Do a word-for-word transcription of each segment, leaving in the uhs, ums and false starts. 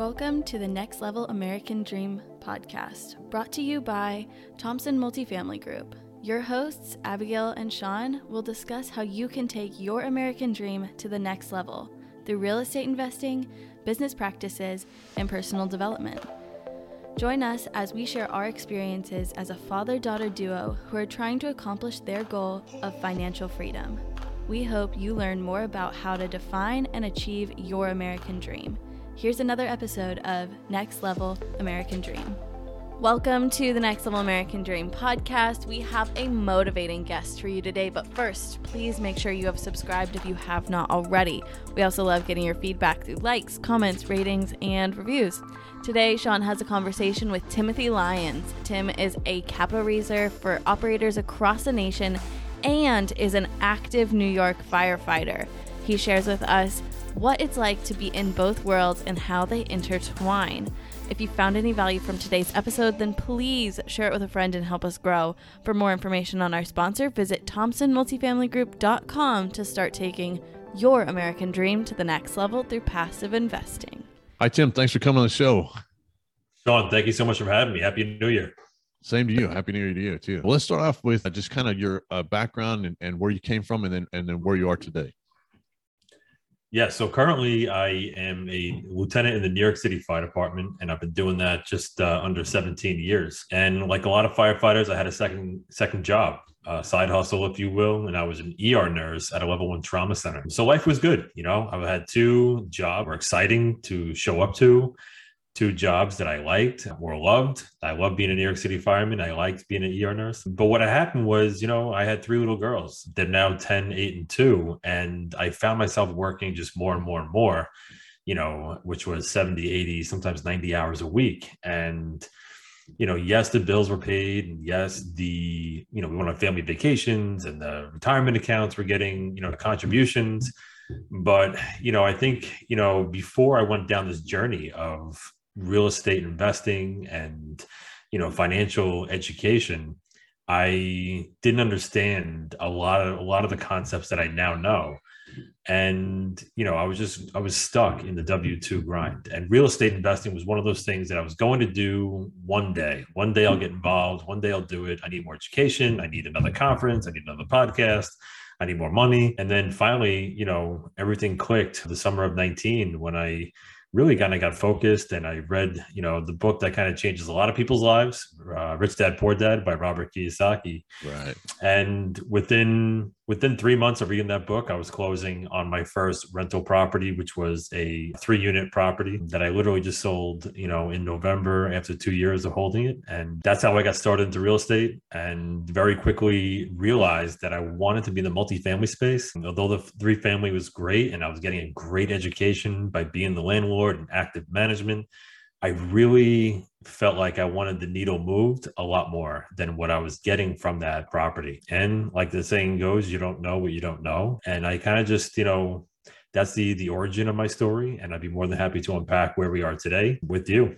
Welcome to the Next Level American Dream podcast, brought to you by Thompson Multifamily Group. Your hosts, Abigail and Sean, will discuss how you can take your American dream to the next level through real estate investing, business practices, and personal development. Join us as we share our experiences as a father-daughter duo who are trying to accomplish their goal of financial freedom. We hope you learn more about how to define and achieve your American dream. Here's another episode of Next Level American Dream. Welcome to the Next Level American Dream podcast. We have a motivating guest for you today, but first, please make sure you have subscribed if you have not already. We also love getting your feedback through likes, comments, ratings, and reviews. Today, Sean has a conversation with Timothy Lyons. Tim is a capital raiser for operators across the nation and is an active New York firefighter. He shares with us what it's like to be in both worlds and how they intertwine. If you found any value from today's episode, then please share it with a friend and help us grow. For more information on our sponsor, visit thompson multifamily group dot com to start taking your American dream to the next level through passive investing. Hi, Tim. Thanks for coming on the show. Sean, thank you so much for having me. Happy New Year. Same to you. Happy New Year to you, too. Well, let's start off with just kind of your uh, background and, and where you came from and then and then where you are today. Yeah, so currently I am a lieutenant in the New York City Fire Department, and I've been doing that just uh, under seventeen years. And like a lot of firefighters, I had a second second job, uh, side hustle, if you will, and I was an E R nurse at a level one trauma center. So life was good, you know. I had two jobs were exciting to show up to, two jobs that I liked or loved. I loved being a New York City fireman. I liked being an E R nurse. But what happened was, you know, I had three little girls. They're now ten, eight, and two. And I found myself working just more and more and more, you know, which was seventy, eighty, sometimes ninety hours a week. And, you know, yes, the bills were paid. And yes, the, you know, we went on family vacations and the retirement accounts were getting, you know, contributions. But, you know, I think, you know, before I went down this journey of real estate investing and, you know, financial education, I didn't understand a lot of, a lot of the concepts that I now know. And, you know, I was just, I was stuck in the W two grind, and real estate investing was one of those things that I was going to do one day, one day I'll get involved. One day I'll do it. I need more education. I need another conference. I need another podcast. I need more money. And then finally, you know, everything clicked the summer of nineteen when I really kind of got focused, and I read, you know, the book that kind of changes a lot of people's lives, uh, Rich Dad Poor Dad by Robert Kiyosaki. Right. And within within three months of reading that book, I was closing on my first rental property, which was a three-unit property that I literally just sold, you know, in November after two years of holding it. And that's how I got started into real estate, and very quickly realized that I wanted to be in the multifamily space. And although the three-family was great, and I was getting a great education by being the landlord and active management, I really felt like I wanted the needle moved a lot more than what I was getting from that property. And like the saying goes, you don't know what you don't know. And I kind of just, you know, that's the the origin of my story. And I'd be more than happy to unpack where we are today with you.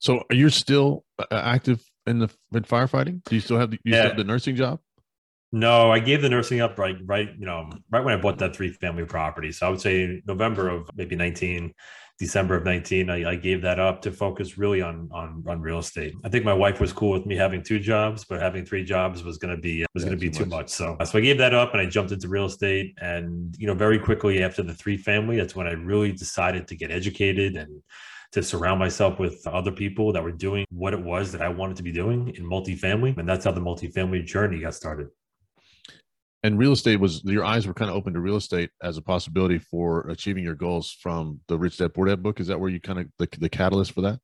So are you still active in the in firefighting? Do you still have the, you yeah. still have the nursing job? No, I gave the nursing up right, right, you know, right when I bought that three family property. So I would say November of maybe nineteen, December of nineteen, I, I gave that up to focus really on, on, on real estate. I think my wife was cool with me having two jobs, but having three jobs was going to be, was going to be too much. So, so I gave that up and I jumped into real estate, and, you know, very quickly after the three family, that's when I really decided to get educated and to surround myself with other people that were doing what it was that I wanted to be doing in multifamily. And that's how the multifamily journey got started. And real estate was, your eyes were kind of open to real estate as a possibility for achieving your goals from the Rich Dad Poor Dad book. Is that where you kind of, the, the catalyst for that?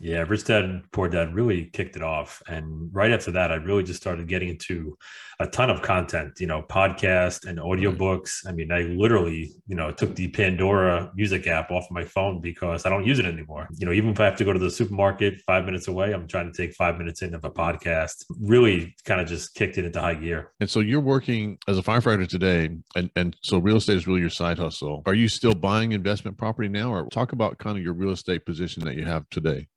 Yeah, Rich Dad Poor Dad really kicked it off. And right after that, I really just started getting into a ton of content, you know, podcasts and audiobooks. I mean, I literally, you know, took the Pandora music app off my phone because I don't use it anymore. You know, even if I have to go to the supermarket five minutes away, I'm trying to take five minutes in of a podcast. Really kind of just kicked it into high gear. And so you're working as a firefighter today. And, and so real estate is really your side hustle. Are you still buying investment property now? Or talk about kind of your real estate position that you have today.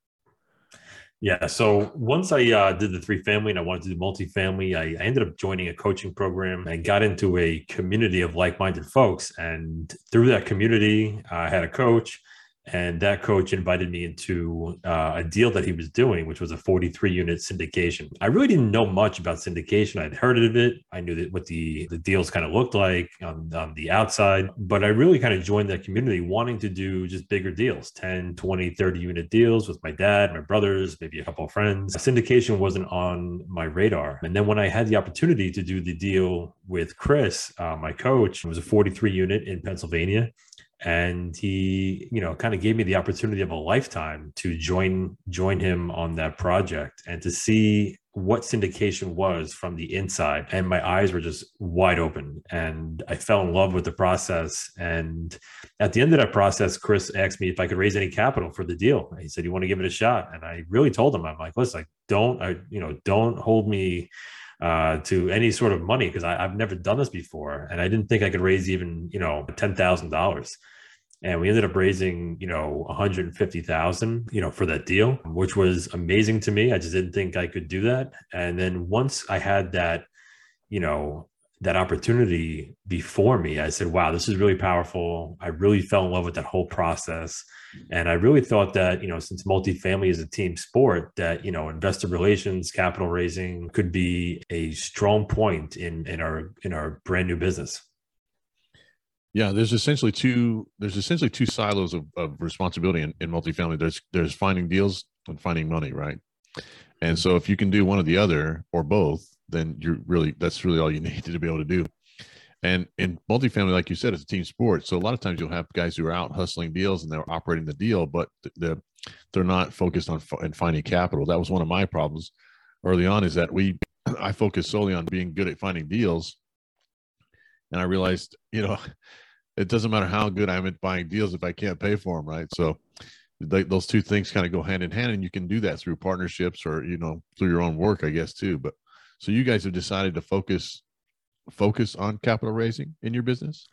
Yeah. So once I uh, did the three family and I wanted to do multifamily, I, I ended up joining a coaching program and got into a community of like-minded folks. And through that community, I had a coach, and that coach invited me into uh, a deal that he was doing, which was a forty-three unit syndication. I really didn't know much about syndication. I'd heard of it. I knew that what the, the deals kind of looked like on, on the outside, but I really kind of joined that community wanting to do just bigger deals, ten, twenty, thirty unit deals with my dad, my brothers, maybe a couple of friends. Syndication wasn't on my radar. And then when I had the opportunity to do the deal with Chris, uh, my coach, it was a forty-three unit in Pennsylvania. And he, you know, kind of gave me the opportunity of a lifetime to join join him on that project and to see what syndication was from the inside. And my eyes were just wide open, and I fell in love with the process. And at the end of that process, Chris asked me if I could raise any capital for the deal. He said, "You want to give it a shot?" And I really told him, I'm like, "Listen, I don't, I, you know, don't hold me Uh, to any sort of money, because I've never done this before, and I didn't think I could raise even, you know, ten thousand dollars." And we ended up raising, you know, one hundred fifty thousand, you know, for that deal, which was amazing to me. I just didn't think I could do that. And then once I had that, you know, that opportunity before me, I said, "Wow, this is really powerful." I really fell in love with that whole process. And I really thought that, you know, since multifamily is a team sport, that, you know, investor relations, capital raising could be a strong point in, in our, in our brand new business. Yeah. There's essentially two, there's essentially two silos of, of responsibility in, in multifamily. There's, there's finding deals and finding money. Right. And so if you can do one or the other or both, then you're really, that's really all you need to be able to do. And in multifamily, like you said, it's a team sport. So a lot of times you'll have guys who are out hustling deals and they're operating the deal, but the, they're not focused on and finding capital. That was one of my problems early on, is that we, I focused solely on being good at finding deals. And I realized, you know, it doesn't matter how good I'm at buying deals if I can't pay for them. Right. So they, those two things kind of go hand in hand, and you can do that through partnerships or, you know, through your own work, I guess, too. But so you guys have decided to focus focus on capital raising in your business?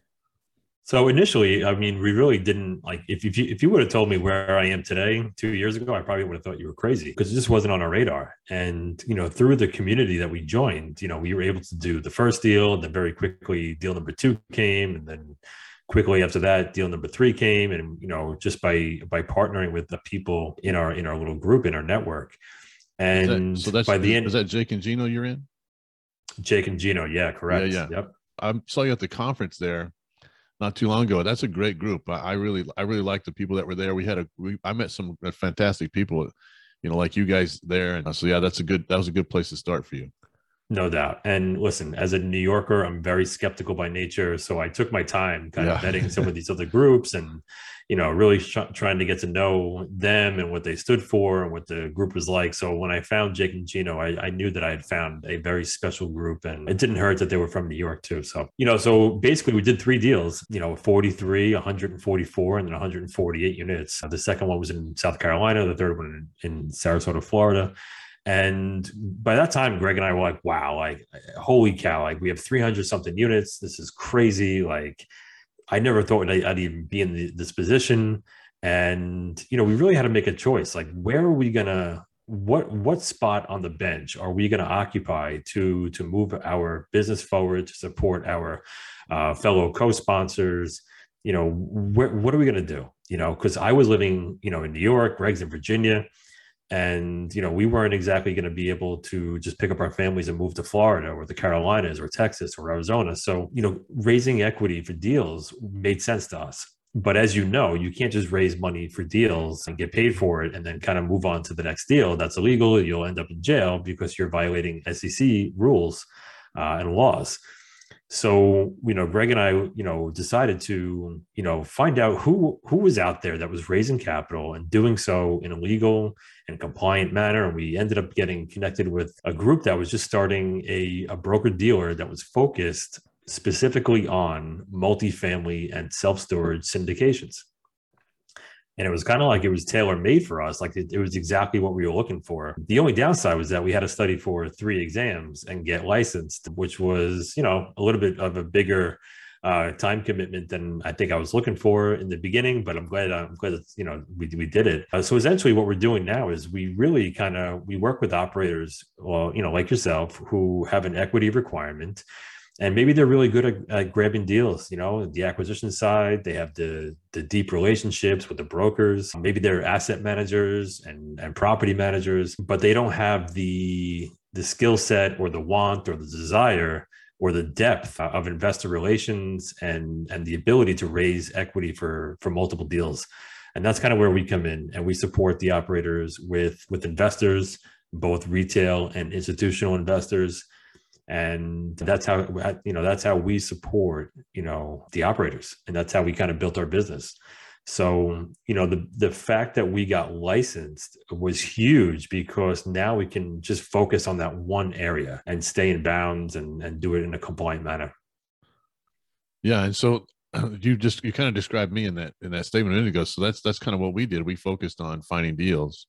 So initially, I mean, we really didn't, like, if, if you if you would have told me where I am today two years ago, I probably would have thought you were crazy, because it just wasn't on our radar. And, you know, through the community that we joined, you know, we were able to do the first deal, and then very quickly deal number two came, and then quickly after that, deal number three came. And, you know, just by by partnering with the people in our in our little group, in our network. And that, so that's by the end, is that Jake and Gino you're in? Jake and Gino. Yeah, correct. Yeah, yeah. Yep. I saw you at the conference there not too long ago. That's a great group. I, I really, I really liked the people that were there. We had a, we, I met some fantastic people, you know, like you guys there. And so, yeah, that's a good, that was a good place to start for you. No doubt. And listen, as a New Yorker, I'm very skeptical by nature. So I took my time kind yeah. of vetting some of these other groups, and, you know, really sh- trying to get to know them and what they stood for and what the group was like. So when I found Jake and Gino, I, I knew that I had found a very special group, and it didn't hurt that they were from New York too. So, you know, so basically we did three deals, you know, forty-three, one hundred forty-four, and then one hundred forty-eight units. The second one was in South Carolina, the third one in, in Sarasota, Florida. And by that time, Greg and I were like, wow, like, holy cow, like, we have three hundred something units. This is crazy. Like, I never thought I'd, I'd even be in the, this position. And, you know, we really had to make a choice. Like, where are we going to, what, what spot on the bench are we going to occupy to, to move our business forward, to support our uh, fellow co-sponsors? You know, wh- what are we going to do? You know, cause I was living, you know, in New York, Greg's in Virginia. And, you know, we weren't exactly going to be able to just pick up our families and move to Florida or the Carolinas or Texas or Arizona. So, you know, raising equity for deals made sense to us. But as you know, you can't just raise money for deals and get paid for it and then kind of move on to the next deal. That's illegal. You'll end up in jail because you're violating S E C rules uh, and laws. So, you know, Greg and I, you know, decided to, you know, find out who, who was out there that was raising capital and doing so in a legal and compliant manner. And we ended up getting connected with a group that was just starting a, a broker dealer that was focused specifically on multifamily and self-storage syndications. And it was kind of like it was tailor-made for us. Like it, it was exactly what we were looking for. The only downside was that we had to study for three exams and get licensed, which was, you know, a little bit of a bigger uh, time commitment than I think I was looking for in the beginning, but I'm glad, I'm glad that, you know, we, we did it. Uh, so essentially what we're doing now is we really kind of, we work with operators, well, you know, like yourself, who have an equity requirement. And maybe they're really good at, at grabbing deals, you know, the acquisition side. They have the the deep relationships with the brokers. Maybe they're asset managers and, and property managers, but they don't have the the skill set or the want or the desire or the depth of investor relations and, and the ability to raise equity for, for multiple deals. And that's kind of where we come in, and we support the operators with, with investors, both retail and institutional investors. And that's how, you know, that's how we support, you know, the operators, and that's how we kind of built our business. So, you know, the, the fact that we got licensed was huge, because now we can just focus on that one area and stay in bounds and, and do it in a compliant manner. Yeah. And so you just, you kind of described me in that, in that statement a minute ago. So that's, that's kind of what we did. We focused on finding deals.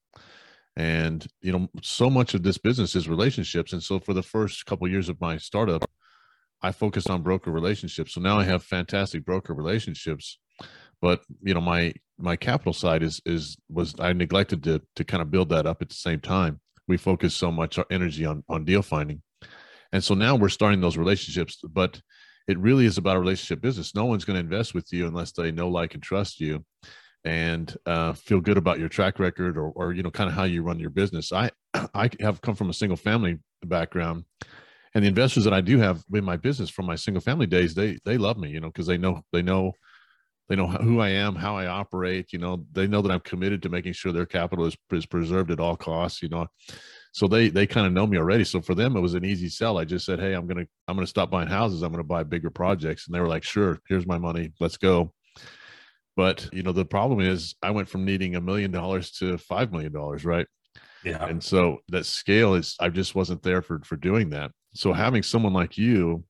And, you know, so much of this business is relationships. And so for the first couple of years of my startup, I focused on broker relationships. So now I have fantastic broker relationships, but, you know, my, my capital side is, is, was, I neglected to, to kind of build that up at the same time. We focused so much our energy on, on deal finding. And so now we're starting those relationships, but it really is about a relationship business. No one's going to invest with you unless they know, like, and trust you, and uh, feel good about your track record, or, or, you know, kind of how you run your business. I, I have come from a single family background, and the investors that I do have in my business from my single family days, they, they love me, you know, cause they know, they know, they know who I am, how I operate, you know, they know that I'm committed to making sure their capital is, is preserved at all costs, you know, so they, they kind of know me already. So for them, it was an easy sell. I just said, hey, I'm going to, I'm going to stop buying houses. I'm going to buy bigger projects. And they were like, sure, here's my money. Let's go. But, you know, the problem is I went from needing a million dollars to five million dollars, right? Yeah. And so that scale is, I just wasn't there for, for doing that. So having someone like you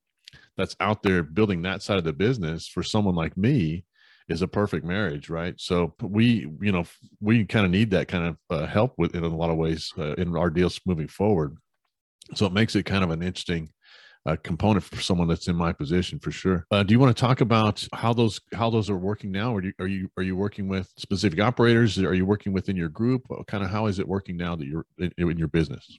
that's out there building that side of the business for someone like me is a perfect marriage, right? So we, you know, we kind of need that kind of uh, help with, in a lot of ways uh, in our deals moving forward. So it makes it kind of an interesting a component for someone that's in my position, for sure. Uh, do you want to talk about how those, how those are working now? Or do you, are you, are you working with specific operators? Are you working within your group? Kind of how is it working now that you're in, in your business?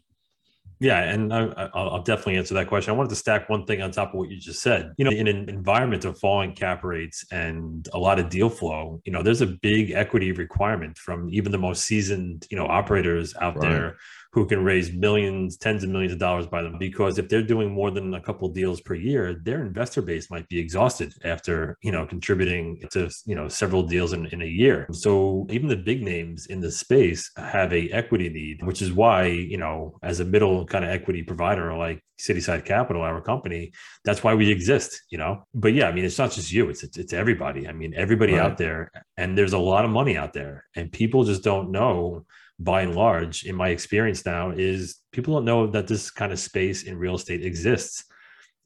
Yeah. And I, I'll definitely answer that question. I wanted to stack one thing on top of what you just said. You know, in an environment of falling cap rates and a lot of deal flow, you know, there's a big equity requirement from even the most seasoned, you know, operators out right. there who can raise millions, tens of millions of dollars by them. Because if they're doing more than a couple of deals per year, their investor base might be exhausted after, you know, contributing to, you know, several deals in, in a year. So even the big names in the space have a equity need, which is why, you know, as a middle kind of equity provider, like CitySide Capital, our company, that's why we exist, you know? But yeah, I mean, it's not just you, it's, it's, it's everybody. I mean, everybody right. out there, and there's a lot of money out there, and people just don't know. By and large, in my experience now, is people don't know that this kind of space in real estate exists.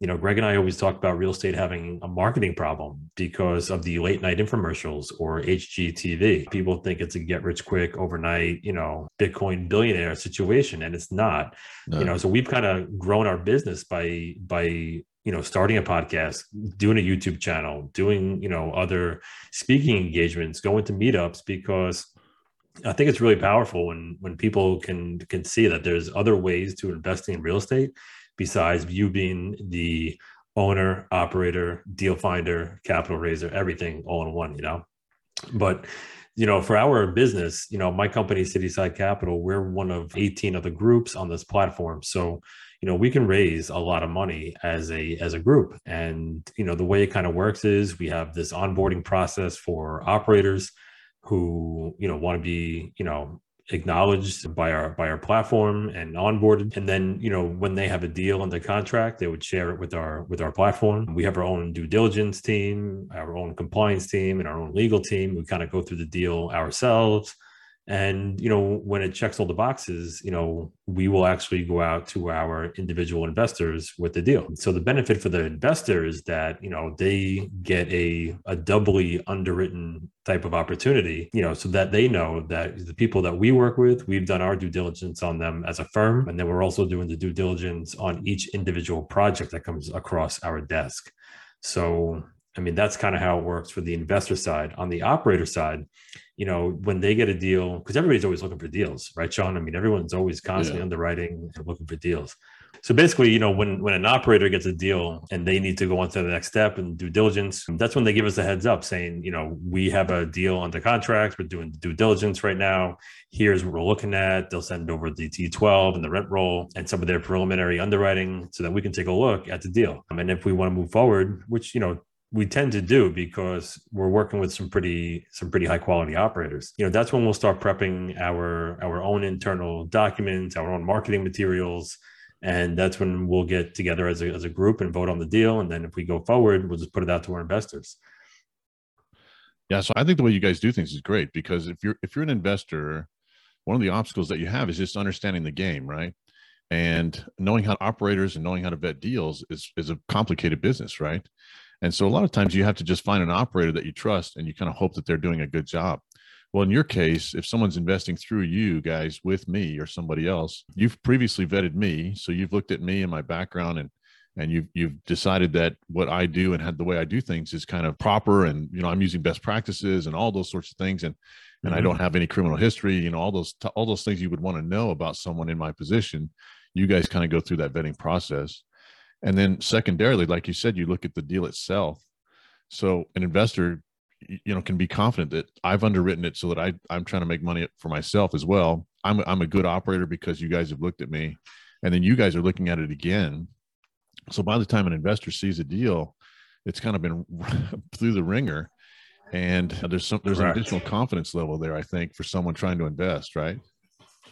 You know, Greg and I always talk about real estate having a marketing problem because of the late night infomercials or H G T V. People think it's a get rich quick overnight, you know, Bitcoin billionaire situation, and it's not. No. You know, so we've kind of grown our business by by. you know, starting a podcast, doing a YouTube channel, doing, you know, other speaking engagements, going to meetups, because I think it's really powerful when, when people can, can see that there's other ways to investing in real estate besides you being the owner, operator, deal finder, capital raiser, everything all in one, you know. But, you know, for our business, you know, my company, CitySide Capital, we're one of eighteen other groups on this platform. So, you know, we can raise a lot of money as a, as a group. And, you know, the way it kind of works is we have this onboarding process for operators who, you know, want to be, you know, acknowledged by our, by our platform and onboarded. And then, you know, when they have a deal under contract, they would share it with our, with our platform. We have our own due diligence team, our own compliance team, and our own legal team. We kind of go through the deal ourselves. And, you know, when it checks all the boxes, you know, we will actually go out to our individual investors with the deal. So the benefit for the investor is that, you know, they get a, a doubly underwritten type of opportunity, you know, so that they know that the people that we work with, we've done our due diligence on them as a firm. And then we're also doing the due diligence on each individual project that comes across our desk. So I mean, that's kind of how it works for the investor side. On the operator side, you know, when they get a deal, because everybody's always looking for deals, right, Sean? I mean, everyone's always constantly yeah. underwriting and looking for deals. So basically, you know, when, when an operator gets a deal and they need to go on to the next step and due diligence, that's when they give us a heads up saying, you know, we have a deal under contract. We're doing due diligence right now. Here's what we're looking at. They'll send over the T twelve and the rent roll and some of their preliminary underwriting so that we can take a look at the deal. And if we want to move forward, which, you know, we tend to do because we're working with some pretty some pretty high quality operators. You know, that's when we'll start prepping our our own internal documents, our own marketing materials. And that's when we'll get together as a, as a group and vote on the deal. And then if we go forward, we'll just put it out to our investors. Yeah. So I think the way you guys do things is great, because if you're, if you're an investor, one of the obstacles that you have is just understanding the game, right? And knowing how to operators and knowing how to vet deals is, is a complicated business, right? And so a lot of times you have to just find an operator that you trust and you kind of hope that they're doing a good job. Well, in your case, if someone's investing through you guys with me or somebody else, you've previously vetted me. So you've looked at me and my background, and, and you've, you've decided that what I do and how, the way I do things is kind of proper. And, you know, I'm using best practices and all those sorts of things. And, and mm-hmm. I don't have any criminal history, you know, all those, all those things you would want to know about someone in my position. You guys kind of go through that vetting process. And then secondarily, like you said, you look at the deal itself. So an investor, you know, can be confident that I've underwritten it so that I, I'm trying to make money for myself as well. I'm, I'm a good operator because you guys have looked at me, and then you guys are looking at it again. So by the time an investor sees a deal, it's kind of been through the ringer, and there's some, there's Correct. An additional confidence level there, I think, for someone trying to invest, right?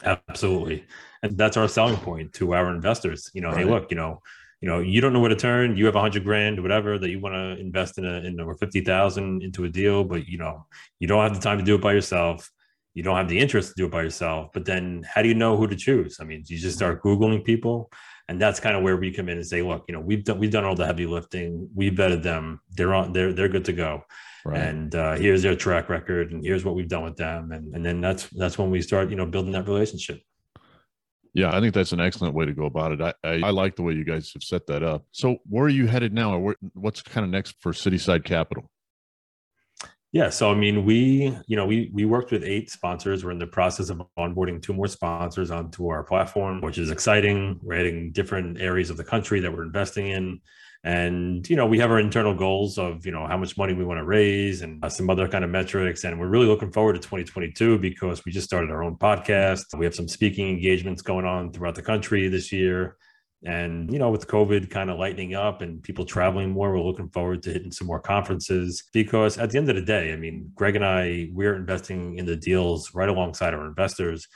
Absolutely. And that's our selling point to our investors. You know, right. Hey, look, you know, You know, you don't know where to turn. You have a hundred grand or whatever that you want to invest in a, in over fifty thousand into a deal, but you know, you don't have the time to do it by yourself. You don't have the interest to do it by yourself, but then how do you know who to choose? I mean, you just start Googling people, and that's kind of where we come in and say, look, you know, we've done, we've done all the heavy lifting. We vetted them. They're on, they're, they're good to go. Right. And uh, here's their track record, and here's what we've done with them. And, and then that's, that's when we start, you know, building that relationship. Yeah, I think that's an excellent way to go about it. I, I, I like the way you guys have set that up. So where are you headed now? Or where, what's kind of next for CitySide Capital? Yeah, so I mean, we, you know, we we worked with eight sponsors. We're in the process of onboarding two more sponsors onto our platform, which is exciting. We're adding different areas of the country that we're investing in. And, you know, we have our internal goals of, you know, how much money we want to raise and uh, some other kind of metrics. And we're really looking forward to twenty twenty-two because we just started our own podcast. We have some speaking engagements going on throughout the country this year. And, you know, with COVID kind of lightening up and people traveling more, we're looking forward to hitting some more conferences, because at the end of the day, I mean, Greg and I, we're investing in the deals right alongside our investors.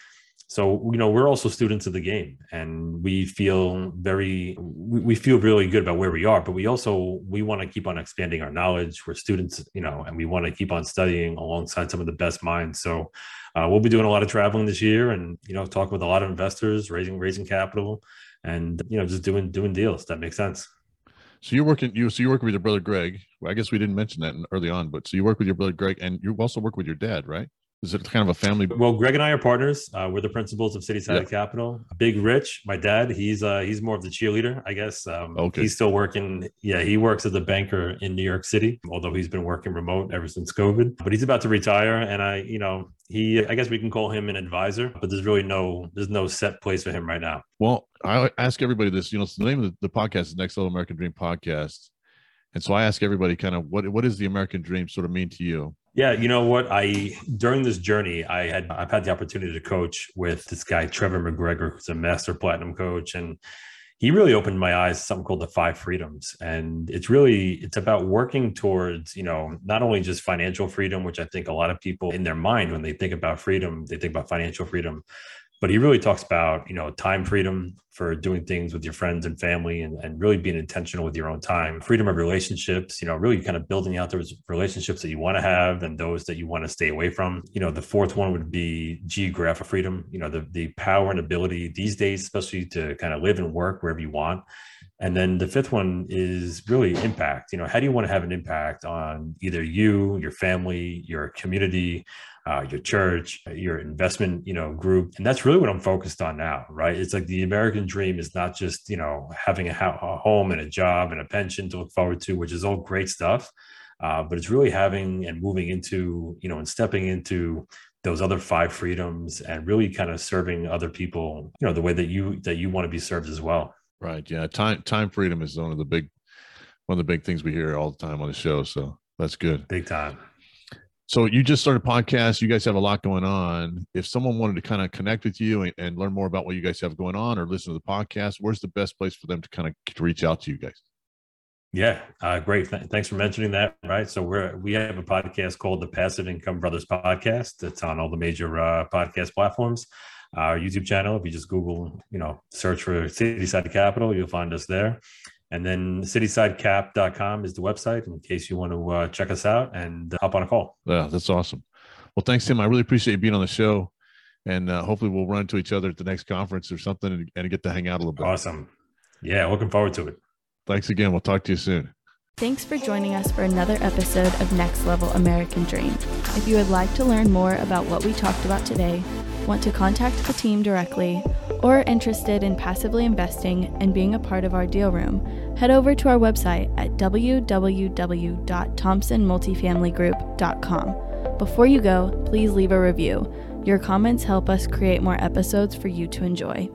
So, you know, we're also students of the game, and we feel very, we feel really good about where we are, but we also, we want to keep on expanding our knowledge. We're students, you know, and we want to keep on studying alongside some of the best minds. So uh, we'll be doing a lot of traveling this year, and, you know, talking with a lot of investors, raising, raising capital, and, you know, just doing, doing deals. That makes sense. So you're working, you, so you work with your brother, Greg. Well, I guess we didn't mention that early on, but so you work with your brother, Greg, and you also work with your dad, right? Is it kind of a family? Well, Greg and I are partners. Uh, we're the principals of CitySide yeah. Capital. Big Rich, my dad, he's uh, he's more of the cheerleader, I guess. Um, okay. He's still working. Yeah, he works as a banker in New York City, although he's been working remote ever since COVID. But he's about to retire, and I, you know, he, I guess we can call him an advisor. But there's really no, there's no set place for him right now. Well, I ask everybody this. You know, so the name of the, the podcast is Next Level American Dream Podcast, and so I ask everybody kind of what what does the American dream sort of mean to you? Yeah, you know what? I during this journey, I had I've had the opportunity to coach with this guy Trevor McGregor, who's a master platinum coach, and he really opened my eyes to something called the Five Freedoms. And it's really it's about working towards, you know, not only just financial freedom, which I think a lot of people in their mind when they think about freedom, they think about financial freedom. But he really talks about, you know, time freedom for doing things with your friends and family, and, and really being intentional with your own time, freedom of relationships, you know, really kind of building out those relationships that you want to have and those that you want to stay away from. You know, the fourth one would be geographic freedom, you know, the, the power and ability these days, especially to kind of live and work wherever you want. And then the fifth one is really impact. You know, how do you want to have an impact on either you, your family, your community, uh, your church, your investment, you know, group? And that's really what I'm focused on now, right? It's like the American dream is not just, you know, having a, ha- a home and a job and a pension to look forward to, which is all great stuff. Uh, but it's really having and moving into, you know, and stepping into those other five freedoms and really kind of serving other people, you know, the way that you, that you want to be served as well. Right. Yeah. Time, time freedom is one of the big, one of the big things we hear all the time on the show. So that's good. Big time. So you just started a podcast. You guys have a lot going on. If someone wanted to kind of connect with you and, and learn more about what you guys have going on or listen to the podcast, where's the best place for them to kind of to reach out to you guys? Yeah. Uh, great. Th- thanks for mentioning that. Right. So we're, we have a podcast called the Passive Income Brothers Podcast. It's on all the major uh, podcast platforms. Our YouTube channel, if you just Google, you know, search for CitySide Capital, you'll find us there. And then city side cap dot com is the website in case you want to uh, check us out and uh, hop on a call. Yeah, that's awesome. Well, thanks, Tim. I really appreciate you being on the show. And uh, hopefully we'll run into each other at the next conference or something and, and get to hang out a little bit. Awesome. Yeah, looking forward to it. Thanks again. We'll talk to you soon. Thanks for joining us for another episode of Next Level American Dream. If you would like to learn more about what we talked about today, want to contact the team directly, or are interested in passively investing and being a part of our deal room, head over to our website at w w w dot thompson multifamily group dot com. Before you go, please leave a review. Your comments help us create more episodes for you to enjoy.